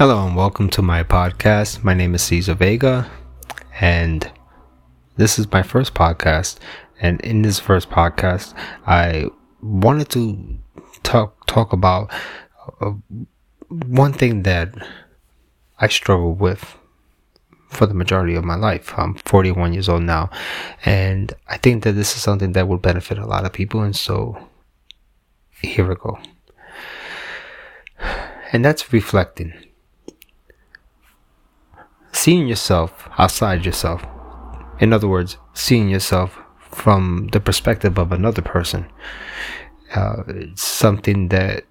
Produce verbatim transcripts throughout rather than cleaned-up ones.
Hello and welcome to my podcast. My name is Cesar Vega, and this is my first podcast. And in this first podcast, I wanted to talk talk about uh, one thing that I struggled with for the majority of my life. I'm forty-one years old now, and I think that this is something that will benefit a lot of people. And so, here we go. And that's reflecting. Seeing yourself outside yourself. In other words, seeing yourself from the perspective of another person. Uh, it's something that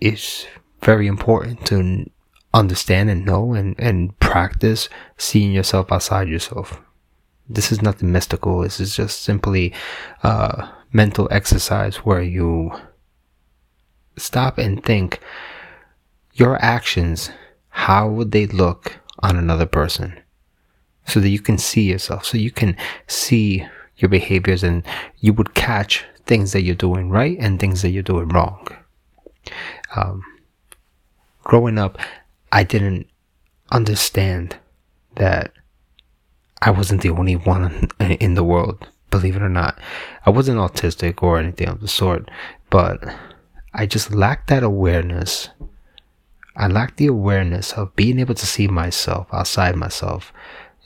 is very important to understand and know and, and practice, seeing yourself outside yourself. This is nothing mystical. This is just simply uh, mental exercise where you stop and think your actions, how would they look on another person, so that you can see yourself, so you can see your behaviors, and you would catch things that you're doing right and things that you're doing wrong. Um, growing up, I didn't understand that I wasn't the only one in the world, believe it or not. I wasn't autistic or anything of the sort, but I just lacked that awareness. I lacked the awareness of being able to see myself outside myself.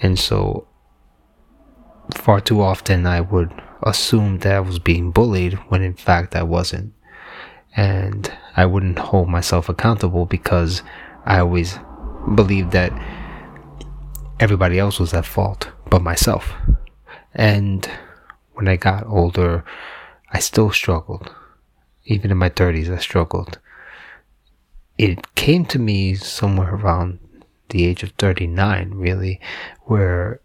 And so far too often I would assume that I was being bullied when in fact I wasn't. And I wouldn't hold myself accountable because I always believed that everybody else was at fault but myself. And when I got older, I still struggled. Even in my thirties, I struggled. It came to me somewhere around the age of thirty-nine, really, where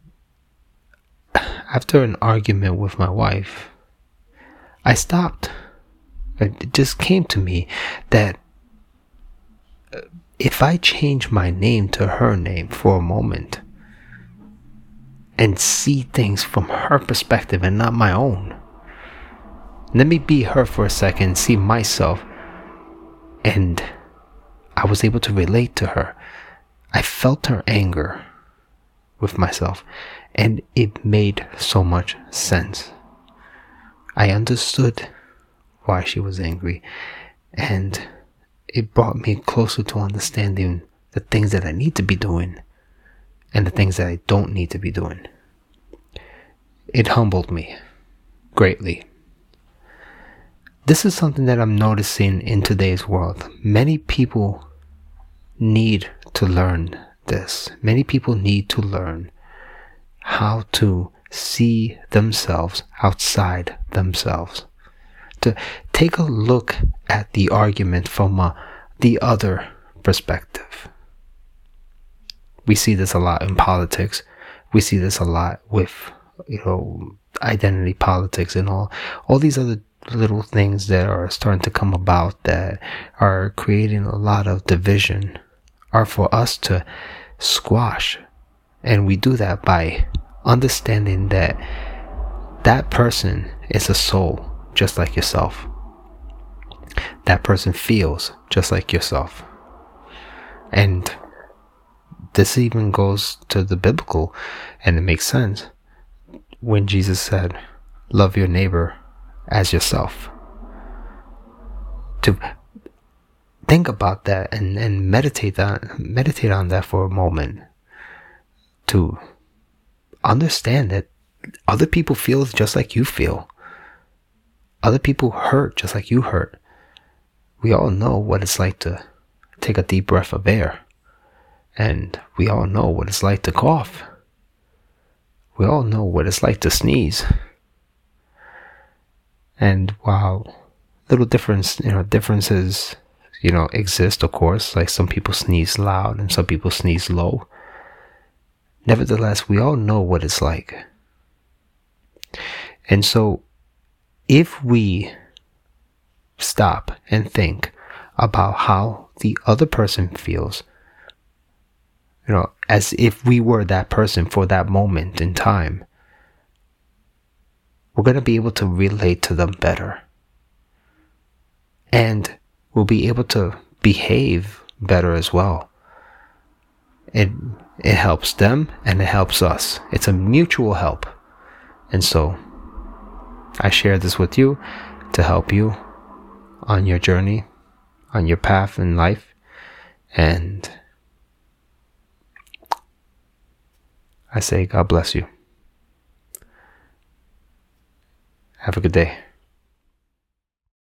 after an argument with my wife, I stopped. It just came to me that if I change my name to her name for a moment and see things from her perspective and not my own, let me be her for a second, see myself, and I was able to relate to her. I felt her anger with myself, and it made so much sense. I understood why she was angry, and it brought me closer to understanding the things that I need to be doing and the things that I don't need to be doing. It humbled me greatly. This is something that I'm noticing in today's world. Many people need to learn this. Many people need to learn how to see themselves outside themselves. To take a look at the argument from uh, the other perspective. We see this a lot in politics. We see this a lot with, you know, identity politics and all, all these other little things that are starting to come about that are creating a lot of division are for us to squash. And we do that by understanding that that person is a soul just like yourself. That person feels just like yourself. And this even goes to the biblical, and it makes sense when Jesus said, love your neighbor as yourself. To think about that and, and meditate that meditate on that for a moment, to understand that other people feel just like you feel. Other people hurt just like you hurt. We all know what it's like to take a deep breath of air, and we all know what it's like to cough. We all know what it's like to sneeze. And while little difference, you know, differences, you know, exist, of course, like some people sneeze loud and some people sneeze low. Nevertheless, we all know what it's like. And so if we stop and think about how the other person feels, you know, as if we were that person for that moment in time, we're going to be able to relate to them better. And we'll be able to behave better as well. it it helps them and it helps us. It's a mutual help. And so I share this with you to help you on your journey, on your path in life. And I say God bless you. Have a good day.